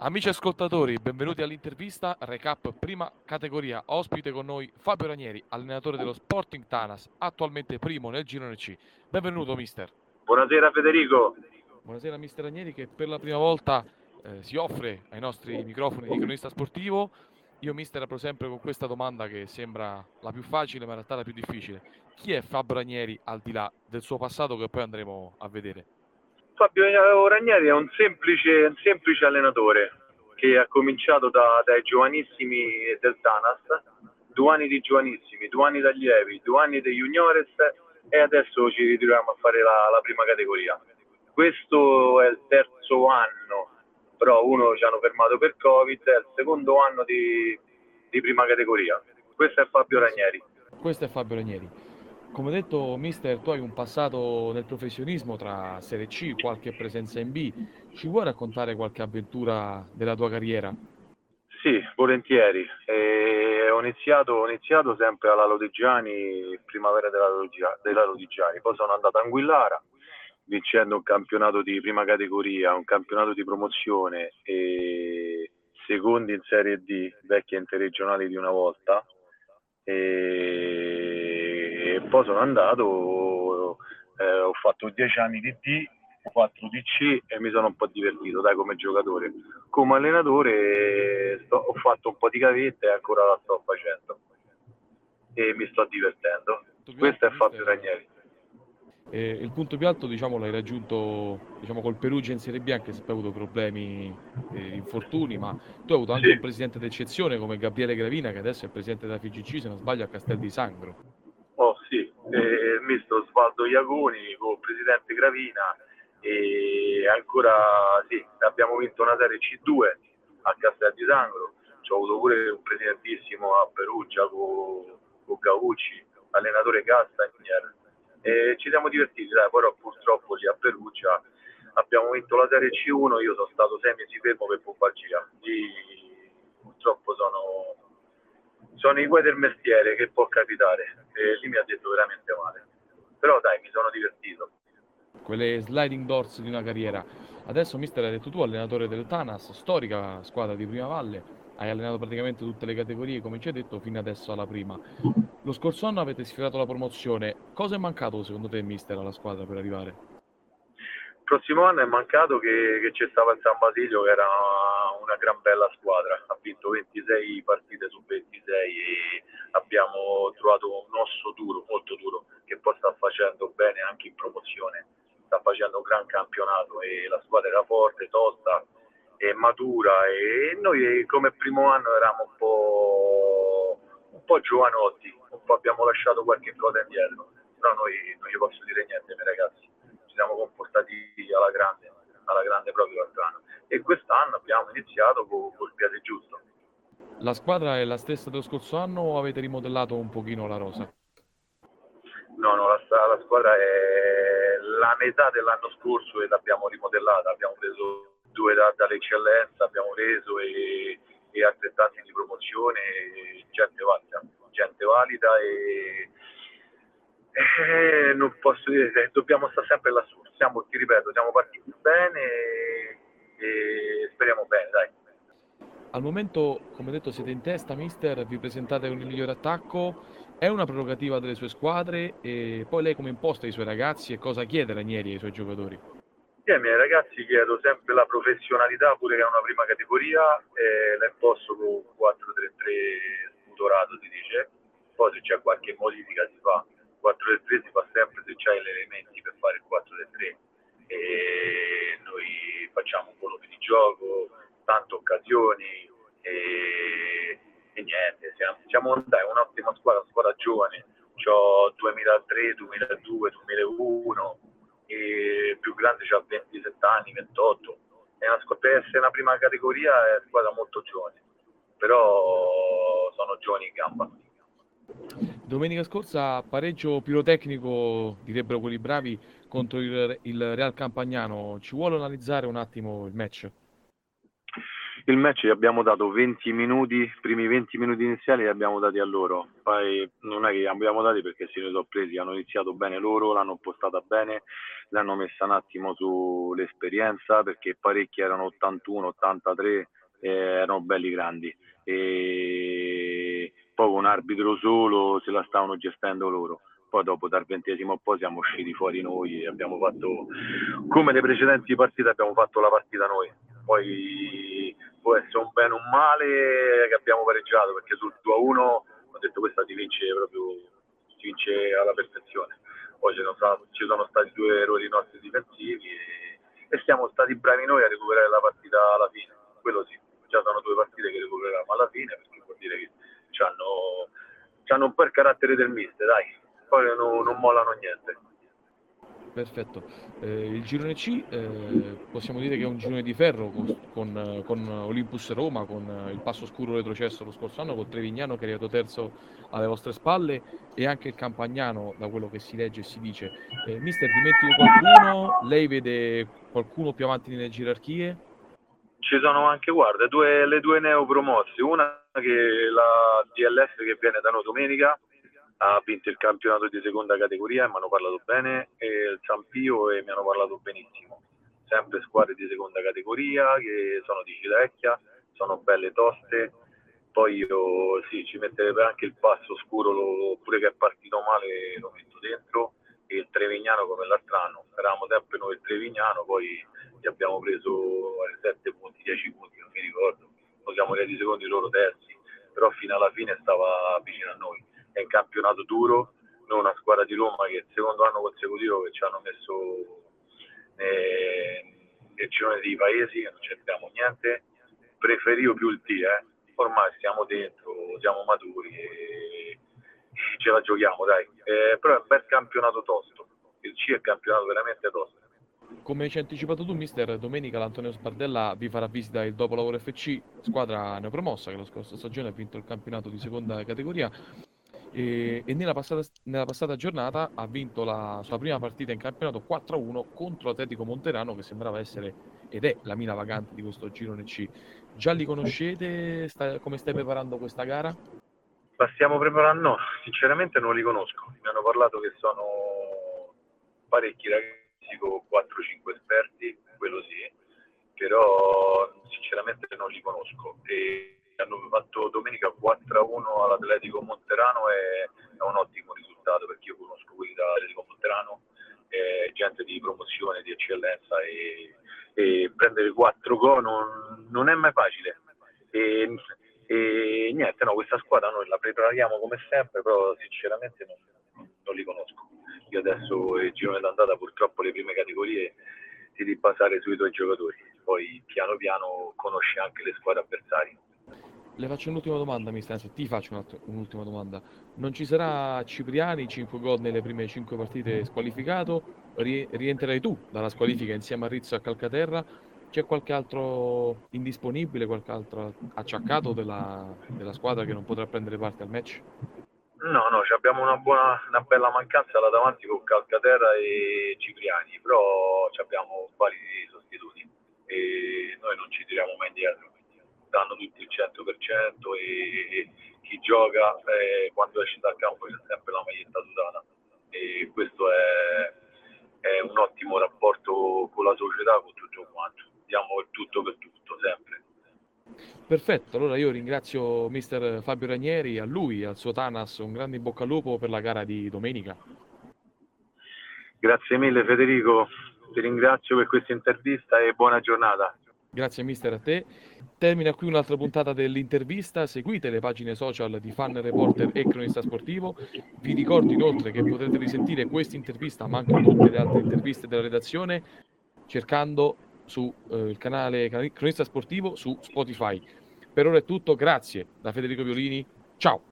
Amici ascoltatori, benvenuti all'intervista Recap Prima Categoria. Ospite con noi Fabio Ranieri, allenatore dello Sporting Tanas, attualmente primo nel girone C. Benvenuto mister. Buonasera Federico. Buonasera mister Ranieri, che per la prima volta si offre ai nostri microfoni di Cronista Sportivo. Io mister apro sempre con questa domanda che sembra la più facile ma in realtà la più difficile. Chi è Fabio Ranieri al di là del suo passato che poi andremo a vedere? Fabio Ranieri è un semplice allenatore che ha cominciato dai giovanissimi del Tanas, 2 anni di giovanissimi, 2 anni da allievi, 2 anni dei juniores e adesso ci ritroviamo a fare la prima categoria. Questo è il terzo anno, però uno ci hanno fermato per Covid, è il secondo anno di prima categoria. Questo è Fabio Ranieri. Come detto mister, tu hai un passato nel professionismo tra Serie C, qualche presenza in B. Ci vuoi raccontare qualche avventura della tua carriera? Sì, volentieri. Ho iniziato sempre alla Lodigiani, primavera della Lodigiani. Poi sono andato a Anguillara, vincendo un campionato di prima categoria, un campionato di promozione e secondi in Serie D, vecchie interregionali di una volta. E poi sono andato, ho fatto 10 anni di D, 4 di C e mi sono un po' divertito come giocatore. Come allenatore ho fatto un po' di gavetta e ancora la sto facendo e mi sto divertendo. Questo è Fabio Ranieri. Il punto più alto l'hai raggiunto col Perugia in Serie B, anche se poi hai avuto problemi, infortuni, ma tu hai avuto anche un presidente d'eccezione come Gabriele Gravina, che adesso è presidente della FIGC, se non sbaglio, a Castel di Sangro. Il mister Osvaldo Iaconi con il presidente Gravina e ancora abbiamo vinto una Serie C2 a Castel di Sangro, ho avuto pure un presidentissimo a Perugia con Gaucci, allenatore Castagnier, e ci siamo divertiti, però purtroppo lì a Perugia abbiamo vinto la Serie C1, io sono stato 6 mesi fermo per pubalgia, purtroppo sono i guai del mestiere, che può capitare, e lì mi ha detto veramente male, però mi sono divertito. Quelle sliding doors di una carriera. Adesso mister, hai detto tu, allenatore del Tanas, storica squadra di Prima Valle, hai allenato praticamente tutte le categorie, come ci hai detto, fino adesso alla prima. Lo scorso anno avete sfiorato la promozione, cosa è mancato secondo te mister alla squadra per arrivare? Il prossimo anno è mancato che c'è stava il San Basilio, che era una gran bella squadra, ha vinto 26 partite su 26 e abbiamo trovato un osso duro, molto duro, che poi sta facendo bene anche in promozione, sta facendo un gran campionato e la squadra era forte, tosta e matura e noi come primo anno eravamo un po' giovanotti, un po' abbiamo lasciato qualche cosa indietro, però noi non gli posso dire niente, miei ragazzi, ci siamo comportati alla grande proprio l'altro. E quest'anno abbiamo iniziato col piede giusto. La squadra è la stessa dello scorso anno o avete rimodellato un pochino la rosa? No, la squadra è la metà dell'anno scorso e l'abbiamo rimodellata, abbiamo preso 2 dall'eccellenza, abbiamo preso e altrettanti di promozione, gente valida e non posso dire, dobbiamo stare sempre lassù, siamo partiti bene e speriamo bene, Al momento, come detto, siete in testa, mister, vi presentate con il miglior attacco, è una prerogativa delle sue squadre e poi lei come imposta ai suoi ragazzi e cosa chiede Ranieri ai suoi giocatori? Ai miei ragazzi chiedo sempre la professionalità, pure che è una prima categoria, la imposto con 4-3-3 spudorato si dice, poi se c'è qualche modifica si fa, 4-3 si fa sempre se c'hai gli elementi per fare il 4-3. E noi facciamo un volume di gioco, tante occasioni e niente, siamo un'ottima squadra, una squadra giovane, c'ho 2003, 2002, 2001 e più grande c'ha 27 anni, 28, per essere una prima categoria è una squadra molto giovane, però sono giovani in gamba. Domenica scorsa pareggio pirotecnico, direbbero quelli bravi, contro il Real Campagnano. Ci vuole analizzare un attimo il match? il match gli abbiamo dato 20 minuti, i primi 20 minuti iniziali li abbiamo dati a loro, poi non è che li abbiamo dati perché se li sono presi, hanno iniziato bene loro, l'hanno postata bene, l'hanno messa un attimo sull'esperienza perché parecchi erano 81, 83, erano belli grandi e poi con un arbitro solo se la stavano gestendo loro. Poi dopo dal ventesimo poi siamo usciti fuori noi e abbiamo fatto, come le precedenti partite, abbiamo fatto la partita noi. Poi può essere un bene o un male che abbiamo pareggiato, perché sul 2-1 ho detto questa si vince proprio, si vince alla perfezione. Poi ci sono stati due errori nostri difensivi e siamo stati bravi noi a recuperare la partita alla fine. Quello sì, già sono due partite che recupereremo alla fine, perché vuol dire che c'hanno un po' il carattere del mister, dai. Poi non mollano niente. Perfetto. Il girone C possiamo dire che è un girone di ferro con Olympus Roma, con il Passo Scuro retrocesso lo scorso anno, con Trevignano che è arrivato terzo alle vostre spalle e anche il Campagnano, da quello che si legge e si dice. Mister, dimentico qualcuno? Lei vede qualcuno più avanti nelle gerarchie? Ci sono anche, guarda, le due neopromossi. Una che la DLF che viene da noi domenica, ha vinto il campionato di seconda categoria e mi hanno parlato bene, e il San Pio e mi hanno parlato benissimo, sempre squadre di seconda categoria che sono di Cilecchia, sono belle toste. Poi io sì, ci metterebbe anche il Passo Scuro, pure che è partito male lo metto dentro, e il Trevignano come l'altro anno, eravamo sempre noi il Trevignano, poi gli abbiamo preso 7 punti, 10 punti, non mi ricordo, noi siamo arrivati secondi, loro terzi, però fino alla fine stava vicino a noi. È un campionato duro, noi una squadra di Roma che è il secondo anno consecutivo che ci hanno messo nel girone dei paesi, che non c'entriamo niente, preferivo più il D. Ormai siamo dentro, siamo maturi e ce la giochiamo, dai. Però è un bel campionato tosto, il C è un campionato veramente tosto. Come ci hai anticipato tu, mister, domenica l'Antonio Spardella vi farà visita il Dopolavoro FC, squadra neopromossa che la scorsa stagione ha vinto il campionato di seconda categoria. E nella passata giornata ha vinto la sua prima partita in campionato 4-1 contro Atletico Monterano, che sembrava essere ed è la mina vagante di questo girone C. Già li conoscete? Come stai preparando questa gara? La stiamo preparando? No, sinceramente non li conosco. Mi hanno parlato che sono parecchi ragazzi con 4-5 esperti, quello sì, però sinceramente non li conosco. E hanno fatto domenica 4-1 all'Atletico Monterano e è un ottimo risultato, perché io conosco quelli dall'Atletico Monterano, gente di promozione, di eccellenza, e prendere 4 gol non è mai facile. E niente, no, questa squadra noi la prepariamo come sempre, però sinceramente non li conosco. Io adesso il girone d'andata, purtroppo le prime categorie ti devi basare sui tuoi giocatori, poi piano piano conosci anche le squadre avversarie. Le faccio un'ultima domanda, mister, anzi ti faccio un'ultima domanda. Non ci sarà Cipriani, 5 gol nelle prime 5 partite squalificato, rientrerai tu dalla squalifica insieme a Rizzo e a Calcaterra. C'è qualche altro indisponibile, qualche altro acciaccato della squadra che non potrà prendere parte al match? No, abbiamo una bella mancanza là davanti con Calcaterra e Cipriani, però abbiamo validi sostituti e noi non ci tiriamo mai indietro. Danno tutti il 100% e chi gioca quando esce dal campo c'è sempre la maglietta sudata, e questo è un ottimo rapporto con la società, con tutto quanto, diamo il tutto per tutto sempre. Perfetto, allora io ringrazio mister Fabio Ranieri, a lui, al suo Tanas, un grande in bocca al lupo per la gara di domenica. Grazie mille Federico, ti ringrazio per questa intervista e buona giornata. Grazie mister a te. Termina qui un'altra puntata dell'intervista. Seguite le pagine social di Fan Reporter e Cronista Sportivo. Vi ricordo inoltre che potrete risentire questa intervista, ma anche tutte le altre interviste della redazione, cercando sul canale Cronista Sportivo su Spotify. Per ora è tutto, grazie da Federico Violini, ciao!